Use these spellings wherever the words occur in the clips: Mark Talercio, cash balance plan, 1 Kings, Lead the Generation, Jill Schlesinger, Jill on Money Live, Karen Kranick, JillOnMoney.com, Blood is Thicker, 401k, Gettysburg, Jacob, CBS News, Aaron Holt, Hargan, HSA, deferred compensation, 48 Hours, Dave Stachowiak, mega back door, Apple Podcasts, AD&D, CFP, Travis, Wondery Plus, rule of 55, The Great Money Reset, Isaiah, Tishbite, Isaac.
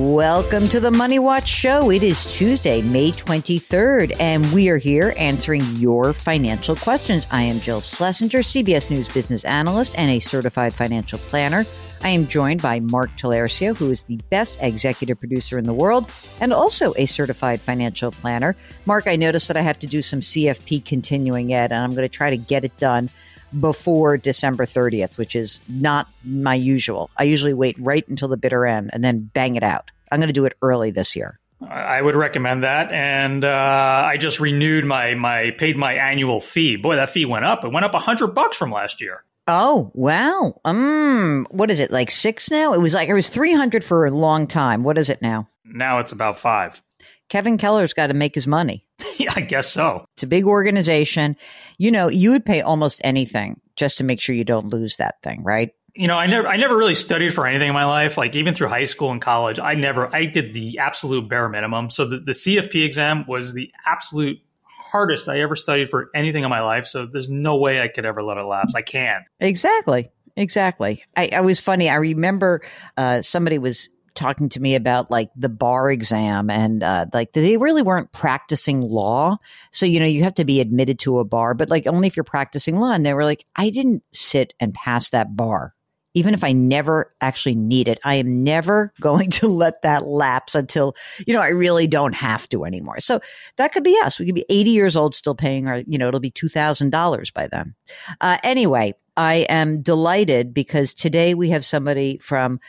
Welcome to the Money Watch Show. It is Tuesday, May 23rd, and we are here answering your financial questions. I am Jill Schlesinger, CBS News business analyst and a certified financial planner. I am joined by Mark Talercio, who is the best executive producer in the world and also a certified financial planner. Mark, I noticed that I have to do some CFP continuing ed, and I'm going to try to get it done before December 30th, which is not my usual. I usually wait right until the bitter end and then bang it out. I'm going to do it early this year. I would recommend that. And I just renewed my annual fee. Boy, that fee went up. It went up $100 from last year. Oh, wow. What is it? Like $6 now? It was $300 for a long time. What is it now? Now it's about $5. Kevin Keller's got to make his money. Yeah, I guess so. It's a big organization. You know, you would pay almost anything just to make sure you don't lose that thing, right? You know, I never really studied for anything in my life. Like even through high school and college, I did the absolute bare minimum. So the CFP exam was the absolute hardest I ever studied for anything in my life. So there's no way I could ever let it lapse. I can. Exactly. I was funny. I remember somebody was talking to me about like the bar exam and like they really weren't practicing law. So, you know, you have to be admitted to a bar, but like only if you're practicing law. And they were like, I didn't sit and pass that bar, even if I never actually need it. I am never going to let that lapse until, you know, I really don't have to anymore. So that could be us. We could be 80 years old still paying our, you know, it'll be $2,000 by then. Anyway, I am delighted because today we have somebody from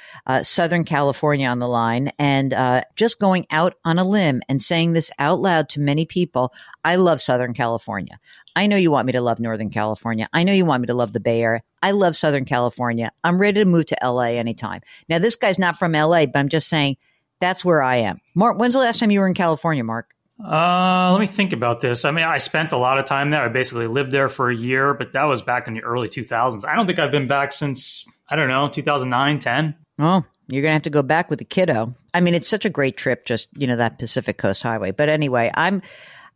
Southern California on the line, and just going out on a limb and saying this out loud to many people. I love Southern California. I know you want me to love Northern California. I know you want me to love the Bay Area. I love Southern California. I'm ready to move to LA anytime. Now, this guy's not from LA, but I'm just saying that's where I am. Mark, when's the last time you were in California, Mark? Let me think about this. I mean, I spent a lot of time there. I basically lived there for a year, but that was back in the early 2000s. I don't think I've been back since, 2009, 10. Oh, you're going to have to go back with the kiddo. I mean, it's such a great trip, just, you know, that Pacific Coast Highway. But anyway,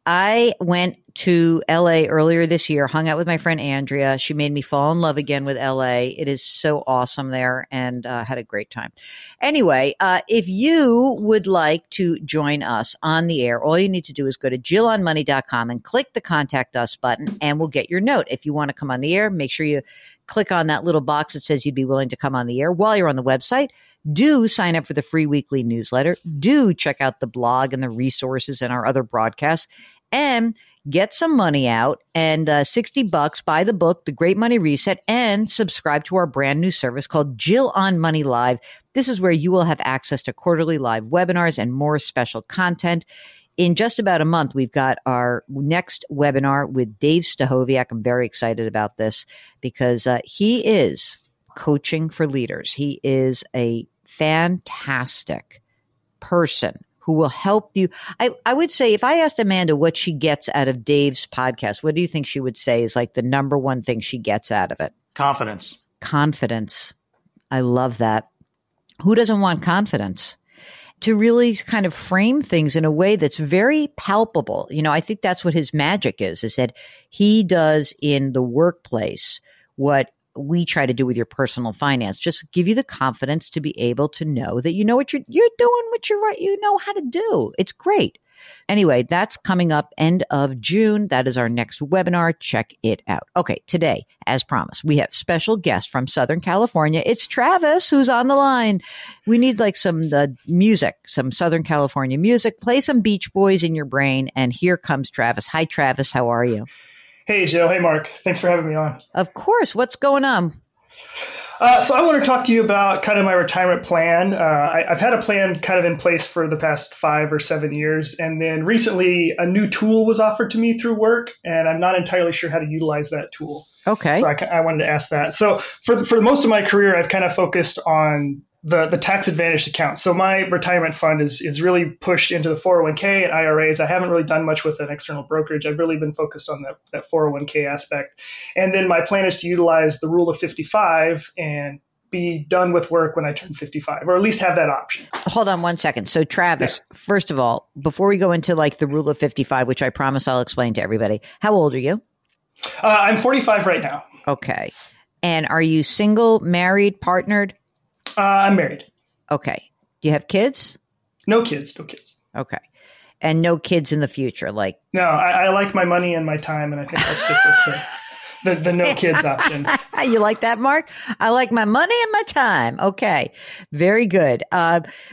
I went to LA earlier this year, hung out with my friend Andrea. She made me fall in love again with LA. It is so awesome there, and had a great time. Anyway, if you would like to join us on the air, all you need to do is go to JillOnMoney.com and click the Contact Us button, and we'll get your note. If you want to come on the air, make sure you click on that little box that says you'd be willing to come on the air. While you're on the website, do sign up for the free weekly newsletter. Do check out the blog and the resources and our other broadcasts, and get some money out and $60, buy the book, The Great Money Reset, and subscribe to our brand new service called Jill on Money Live. This is where you will have access to quarterly live webinars and more special content. In just about a month, we've got our next webinar with Dave Stachowiak. I'm very excited about this because he is coaching for leaders. He is a fantastic person who will help you. I would say if I asked Amanda what she gets out of Dave's podcast, what do you think she would say is like the number one thing she gets out of it? Confidence. Confidence. I love that. Who doesn't want confidence? To really kind of frame things in a way that's very palpable. You know, I think that's what his magic is that he does in the workplace what we try to do with your personal finance, just give you the confidence to be able to know that you know what you're doing, what you're right, you know how to do. It's great. Anyway, that's coming up end of June. That is our next webinar. Check it out. Okay, today, as promised, we have special guest from Southern California. It's Travis who's on the line. We need like the music, some Southern California music. Play some Beach Boys in your brain. And here comes Travis. Hi, Travis. How are you? Hey, Jill. Hey, Mark. Thanks for having me on. Of course. What's going on? So I want to talk to you about kind of my retirement plan. I've had a plan kind of in place for the past 5 or 7 years. And then recently a new tool was offered to me through work, and I'm not entirely sure how to utilize that tool. Okay. So I wanted to ask that. So for most of my career, I've kind of focused on the tax advantaged account. So my retirement fund is really pushed into the 401k and IRAs. I haven't really done much with an external brokerage. I've really been focused on that 401k aspect. And then my plan is to utilize the rule of 55 and be done with work when I turn 55, or at least have that option. Hold on one second. So Travis, First of all, before we go into like the rule of 55, which I promise I'll explain to everybody, how old are you? I'm 45 right now. Okay. And are you single, married, partnered? I'm married. Okay. Do you have kids? No kids. Okay. And no kids in the future? Like? No, I like my money and my time, and I think I'll stick with the no kids option. You like that, Mark? I like my money and my time. Okay. Very good.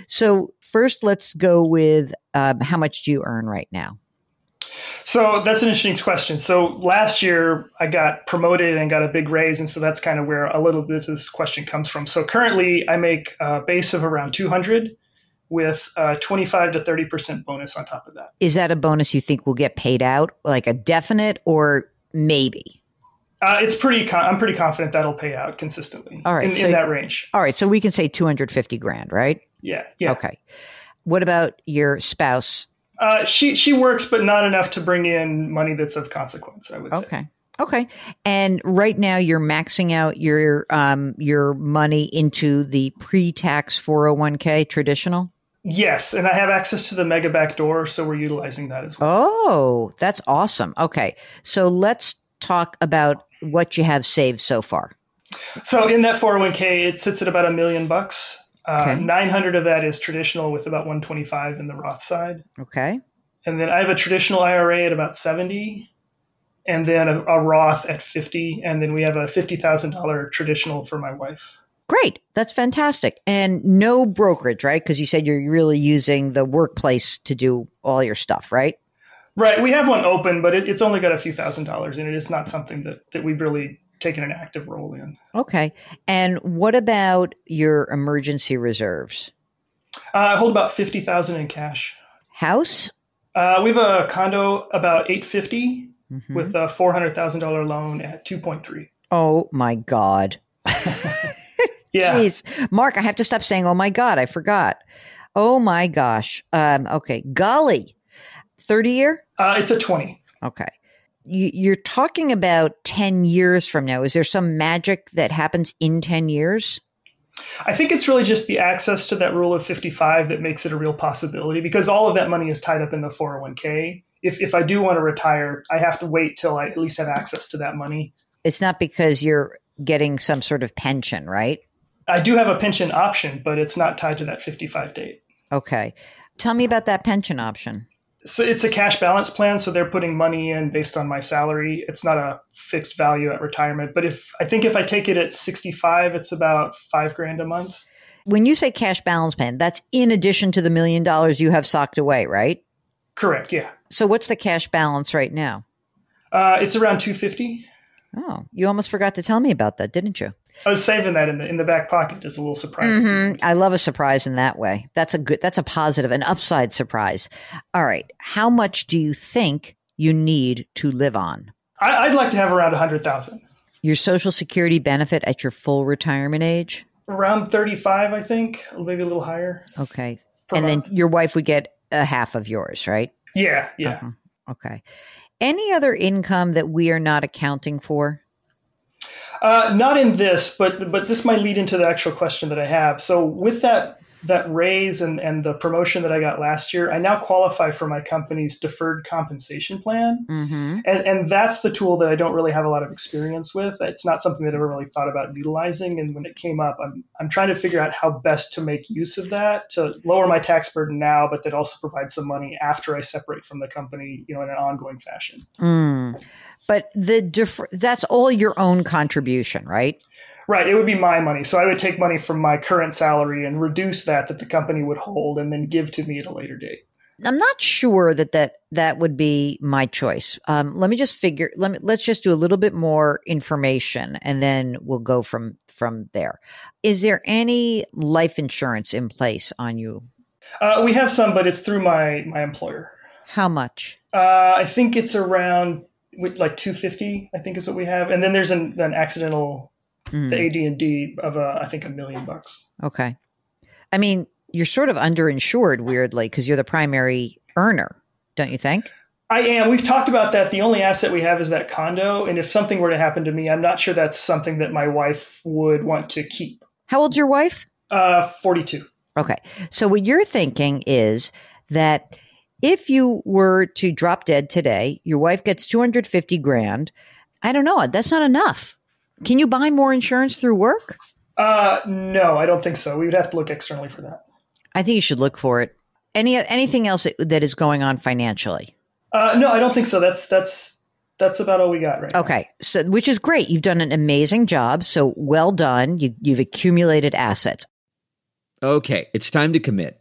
So first, let's go with how much do you earn right now? So that's an interesting question. So last year I got promoted and got a big raise. And so that's kind of where a little bit of this question comes from. So currently I make a base of around 200 with a 25 to 30% bonus on top of that. Is that a bonus you think will get paid out, like a definite or maybe? I'm pretty confident that'll pay out consistently. All right, in that range. All right. So we can say 250 grand, right? Yeah. Okay. What about your spouse? She works, but not enough to bring in money that's of consequence, I would say. Okay. And right now you're maxing out your money into the pre-tax 401k traditional? Yes. And I have access to the mega back door, so we're utilizing that as well. Oh, that's awesome. Okay. So let's talk about what you have saved so far. So in that 401k, it sits at about $1 million. Okay. 900 of that is traditional with about 125 in the Roth side. Okay. And then I have a traditional IRA at about 70, and then a Roth at 50, and then we have a $50,000 traditional for my wife. Great. That's fantastic. And no brokerage, right? Because you said you're really using the workplace to do all your stuff, right? Right. We have one open, but it's only got a few $1,000s in it. It's not something that we've really taking an active role in. Okay. And what about your emergency reserves? I hold about $50,000 in cash. House? We have a condo about $850,000 with a $400,000 loan at 2.3. Oh my God. Yeah. Jeez. Mark, I have to stop saying, oh my God, I forgot. Oh my gosh. Okay. Golly. 30 year? It's a 20. Okay. You're talking about 10 years from now. Is there some magic that happens in 10 years? I think it's really just the access to that rule of 55 that makes it a real possibility, because all of that money is tied up in the 401k. If I do want to retire, I have to wait till I at least have access to that money. It's not because you're getting some sort of pension, right? I do have a pension option, but it's not tied to that 55 date. Okay. Tell me about that pension option. So it's a cash balance plan. So they're putting money in based on my salary. It's not a fixed value at retirement. But if I take it at 65, it's about $5,000 a month. When you say cash balance plan, that's in addition to the $1 million you have socked away, right? Correct. Yeah. So what's the cash balance right now? It's around 250. Oh, you almost forgot to tell me about that, didn't you? I was saving that in the back pocket as a little surprise. Mm-hmm. I love a surprise in that way. That's a positive, an upside surprise. All right. How much do you think you need to live on? I'd like to have around 100,000. Your Social Security benefit at your full retirement age? Around 35, I think, maybe a little higher. Okay. And then your wife would get a half of yours, right? Yeah. Yeah. Uh-huh. Okay. Any other income that we are not accounting for? Not in this, but this might lead into the actual question that I have. So with that raise and the promotion that I got last year, I now qualify for my company's deferred compensation plan. Mm-hmm. And that's the tool that I don't really have a lot of experience with. It's not something that I ever really thought about utilizing. And when it came up, I'm trying to figure out how best to make use of that to lower my tax burden now, but that also provides some money after I separate from the company, you know, in an ongoing fashion. Mm. But that's all your own contribution, right? Right. It would be my money. So I would take money from my current salary and reduce that the company would hold and then give to me at a later date. I'm not sure that would be my choice. Let's just do a little bit more information and then we'll go from there. Is there any life insurance in place on you? We have some, but it's through my employer. How much? I think it's around like $250, I think is what we have. And then there's an accidental the AD&D of, I think, $1 million. Okay. I mean, you're sort of underinsured, weirdly, because you're the primary earner, don't you think? I am. We've talked about that. The only asset we have is that condo. And if something were to happen to me, I'm not sure that's something that my wife would want to keep. How old's your wife? 42. Okay. So what you're thinking is that if you were to drop dead today, your wife gets $250,000. I don't know. That's not enough. Can you buy more insurance through work? No, I don't think so. We would have to look externally for that. I think you should look for it. Anything else that is going on financially? No, I don't think so. That's about all we got right now. Okay, so which is great. You've done an amazing job. So well done. You've accumulated assets. Okay, it's time to commit.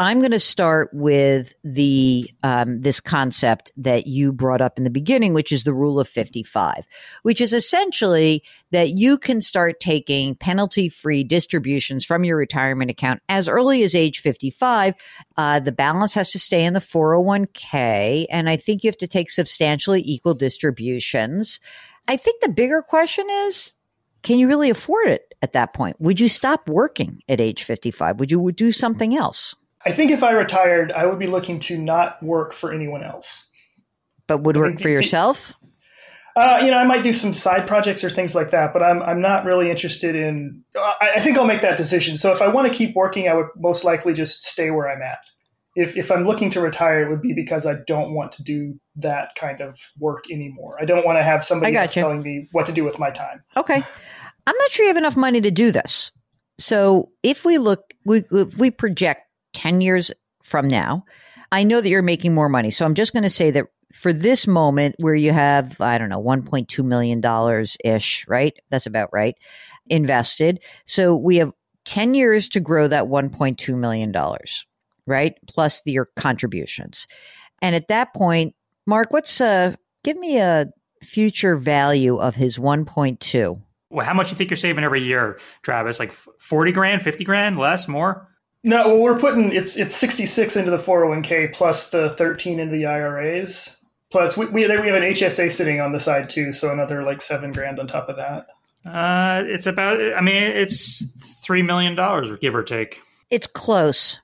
I'm going to start with this concept that you brought up in the beginning, which is the rule of 55, which is essentially that you can start taking penalty-free distributions from your retirement account as early as age 55. The balance has to stay in the 401k, and I think you have to take substantially equal distributions. I think the bigger question is, can you really afford it at that point? Would you stop working at age 55? Would you do something else? I think if I retired, I would be looking to not work for anyone else. But would work for yourself? I might do some side projects or things like that, but I'm not really interested in – I think I'll make that decision. So if I want to keep working, I would most likely just stay where I'm at. If I'm looking to retire, it would be because I don't want to do that kind of work anymore. I don't want to have somebody else telling me what to do with my time. Okay. I'm not sure you have enough money to do this. So if we look – we project – 10 years from now, I know that you're making more money. So I'm just going to say that for this moment where you have, I don't know, $1.2 million-ish, right? That's about right, invested. So we have 10 years to grow that $1.2 million, right? Plus your contributions. And at that point, Mark, give me a future value of his 1.2. Well, how much do you think you're saving every year, Travis? Like 40 grand, 50 grand, less, more? No, well, we're putting it's 66 into the 401k plus the 13 into the IRAs. Plus we have an HSA sitting on the side too, so another like $7,000 on top of that. It's about it's $3 million, give or take. It's close.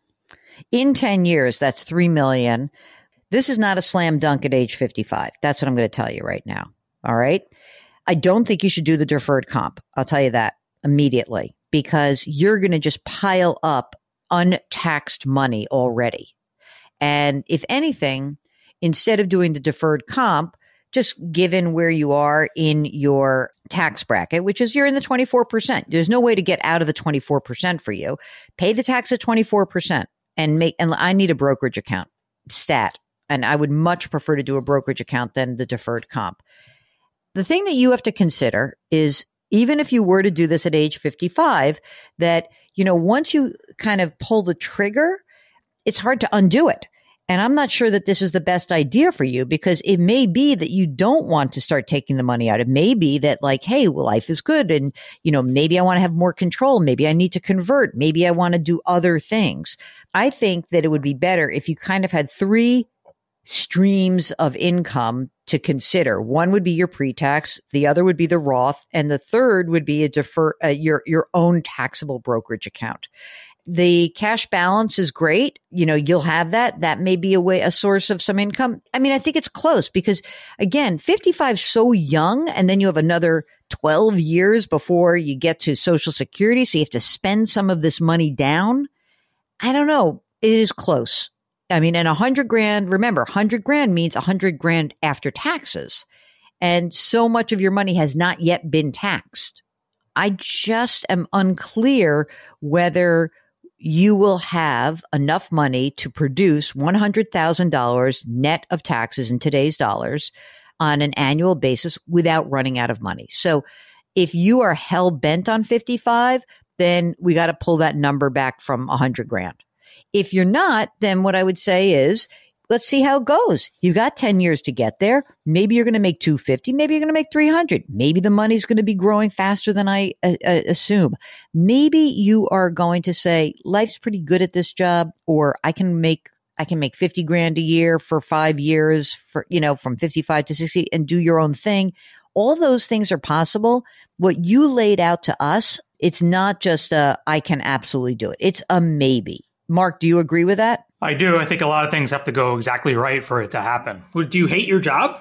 In 10 years, that's $3 million. This is not a slam dunk at age 55. That's what I'm going to tell you right now. All right. I don't think you should do the deferred comp. I'll tell you that immediately, because you're going to just pile up untaxed money already. And if anything, instead of doing the deferred comp, just given where you are in your tax bracket, which is you're in the 24%. There's no way to get out of the 24% for you. Pay the tax at 24% and I need a brokerage account stat. And I would much prefer to do a brokerage account than the deferred comp. The thing that you have to consider is, even if you were to do this at age 55, that, you know, once you kind of pull the trigger, it's hard to undo it. And I'm not sure that this is the best idea for you, because it may be that you don't want to start taking the money out. It may be that, like, hey, well, life is good. And, you know, maybe I want to have more control. Maybe I need to convert. Maybe I want to do other things. I think that it would be better if you kind of had three streams of income to consider. One would be your pre-tax, the other would be the Roth, and the third would be your own taxable brokerage account. The cash balance is great. You know, you'll have that. That may be a source of some income. I mean, I think it's close, because again, 55 is so young, and then you have another 12 years before you get to Social Security. So you have to spend some of this money down. I don't know. It is close. I mean, and $100,000, remember, $100,000 means $100,000 after taxes. And so much of your money has not yet been taxed. I just am unclear whether you will have enough money to produce $100,000 net of taxes in today's dollars on an annual basis without running out of money. So if you are hell bent on 55, then we got to pull that number back from $100,000. If you're not, then what I would say is, let's see how it goes. You got 10 years to get there. Maybe you're going to make 250. Maybe you're going to make 300. Maybe the money's going to be growing faster than I assume. Maybe you are going to say, life's pretty good at this job, or I can make $50,000 a year for 5 years, for, you know, from 55 to 60, and do your own thing. All those things are possible. What you laid out to us, it's not just I can absolutely do it. It's a maybe. Mark, do you agree with that? I do. I think a lot of things have to go exactly right for it to happen. Do you hate your job?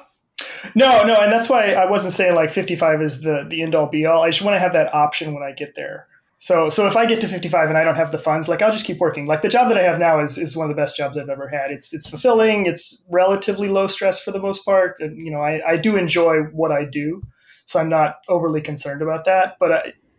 No. And that's why I wasn't saying like 55 is the end all be all. I just want to have that option when I get there. So if I get to 55 and I don't have the funds, like, I'll just keep working. Like, the job that I have now is one of the best jobs I've ever had. It's fulfilling. It's relatively low stress for the most part. And, you know, I do enjoy what I do. So I'm not overly concerned about that. But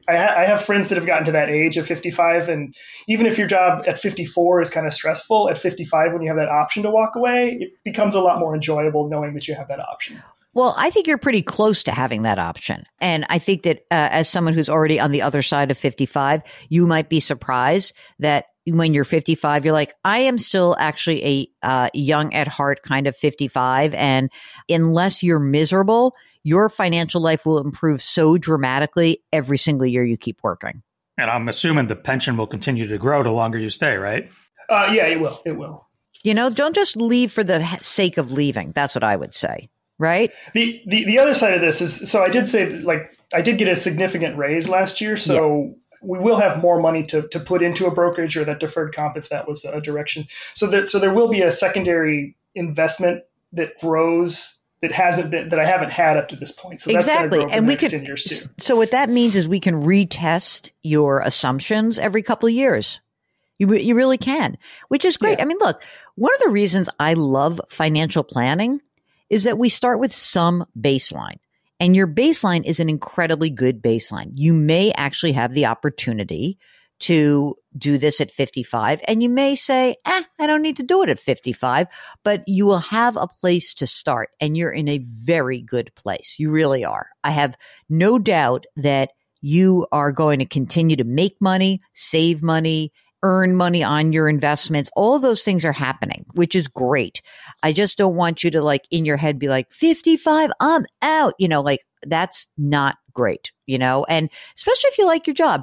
I have friends that have gotten to that age of 55, and even if your job at 54 is kind of stressful, at 55, when you have that option to walk away, it becomes a lot more enjoyable knowing that you have that option. Well, I think you're pretty close to having that option. And I think that as someone who's already on the other side of 55, you might be surprised that when you're 55, you're like, I am still actually a young at heart kind of 55. And unless you're miserable, your financial life will improve so dramatically every single year you keep working. And I'm assuming the pension will continue to grow the longer you stay, right? Yeah, it will. It will. You know, don't just leave for the sake of leaving. That's what I would say, right? The other side of this is, so I did say, like, I did get a significant raise last year. So we will have more money to put into a brokerage or that deferred comp if that was a direction. So there will be a secondary investment that grows that hasn't been, that I haven't had up to this point. So that's exactly. And we could, 10 years too. So what that means is we can retest your assumptions every couple of years. You really can, which is great. Yeah. I mean, look, one of the reasons I love financial planning is that we start with some baseline, and your baseline is an incredibly good baseline. You may actually have the opportunity to do this at 55. And you may say, I don't need to do it at 55, but you will have a place to start, and you're in a very good place. You really are. I have no doubt that you are going to continue to make money, save money, earn money on your investments. All those things are happening, which is great. I just don't want you to, like, in your head be like, 55, I'm out. You know, like, that's not great, you know, and especially if you like your job.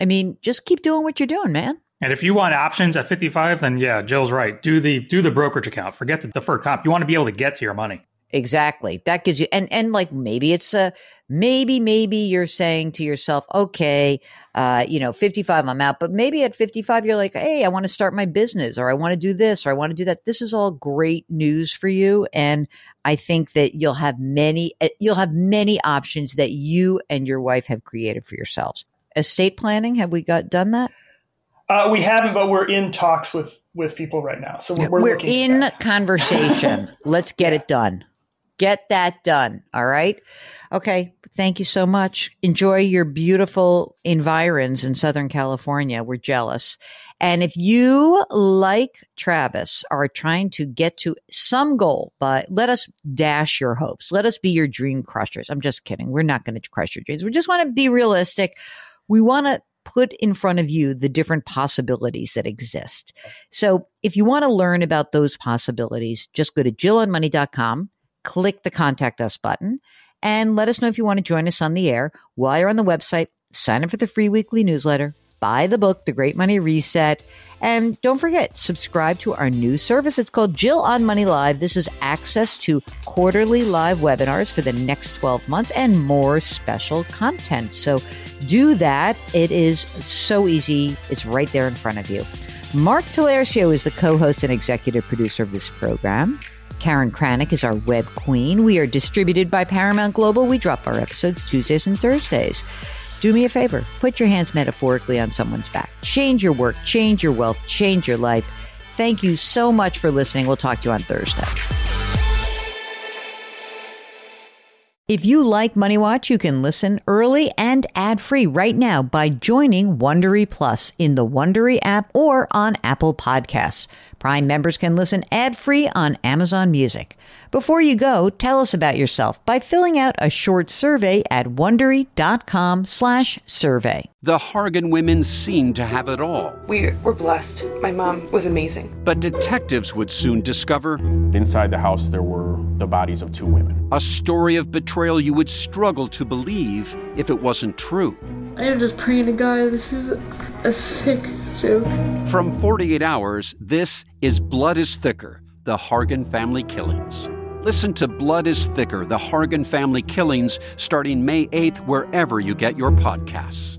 I mean, just keep doing what you're doing, man. And if you want options at 55, then yeah, Jill's right. Do the brokerage account. Forget the deferred comp. You want to be able to get to your money. Exactly. That gives you, and like, maybe it's a, maybe you're saying to yourself, okay, 55, I'm out, but maybe at 55, you're like, hey, I want to start my business, or I want to do this, or I want to do that. This is all great news for you. And I think that you'll have many options that you and your wife have created for yourselves. Estate planning. Have we done that? We haven't, but we're in talks with people right now. So we're in conversation. Let's get it done. Get that done. All right. Okay. Thank you so much. Enjoy your beautiful environs in Southern California. We're jealous. And if you, like Travis, are trying to get to some goal, but let us dash your hopes. Let us be your dream crushers. I'm just kidding. We're not going to crush your dreams. We just want to be realistic. We want to put in front of you the different possibilities that exist. So if you want to learn about those possibilities, just go to JillOnMoney.com, click the Contact Us button, and let us know if you want to join us on the air. While you're on the website, sign up for the free weekly newsletter, buy the book, The Great Money Reset, and don't forget, subscribe to our new service. It's called Jill on Money Live. This is access to quarterly live webinars for the next 12 months and more special content. So do that. It is so easy. It's right there in front of you. Mark Talercio is the co-host and executive producer of this program. Karen Kranick is our web queen. We are distributed by Paramount Global. We drop our episodes Tuesdays and Thursdays. Do me a favor, put your hands metaphorically on someone's back. Change your work, change your wealth, change your life. Thank you so much for listening. We'll talk to you on Thursday. If you like Money Watch, you can listen early and ad-free right now by joining Wondery Plus in the Wondery app or on Apple Podcasts. Prime members can listen ad-free on Amazon Music. Before you go, tell us about yourself by filling out a short survey at Wondery.com/survey. The Hargan women seemed to have it all. We were blessed. My mom was amazing. But detectives would soon discover... inside the house, there were the bodies of two women. A story of betrayal you would struggle to believe if it wasn't true. I am just praying to God, this is a sick joke. From 48 Hours, this is Blood is Thicker, the Hargan family killings. Listen to Blood is Thicker, the Hargan family killings, starting May 8th, wherever you get your podcasts.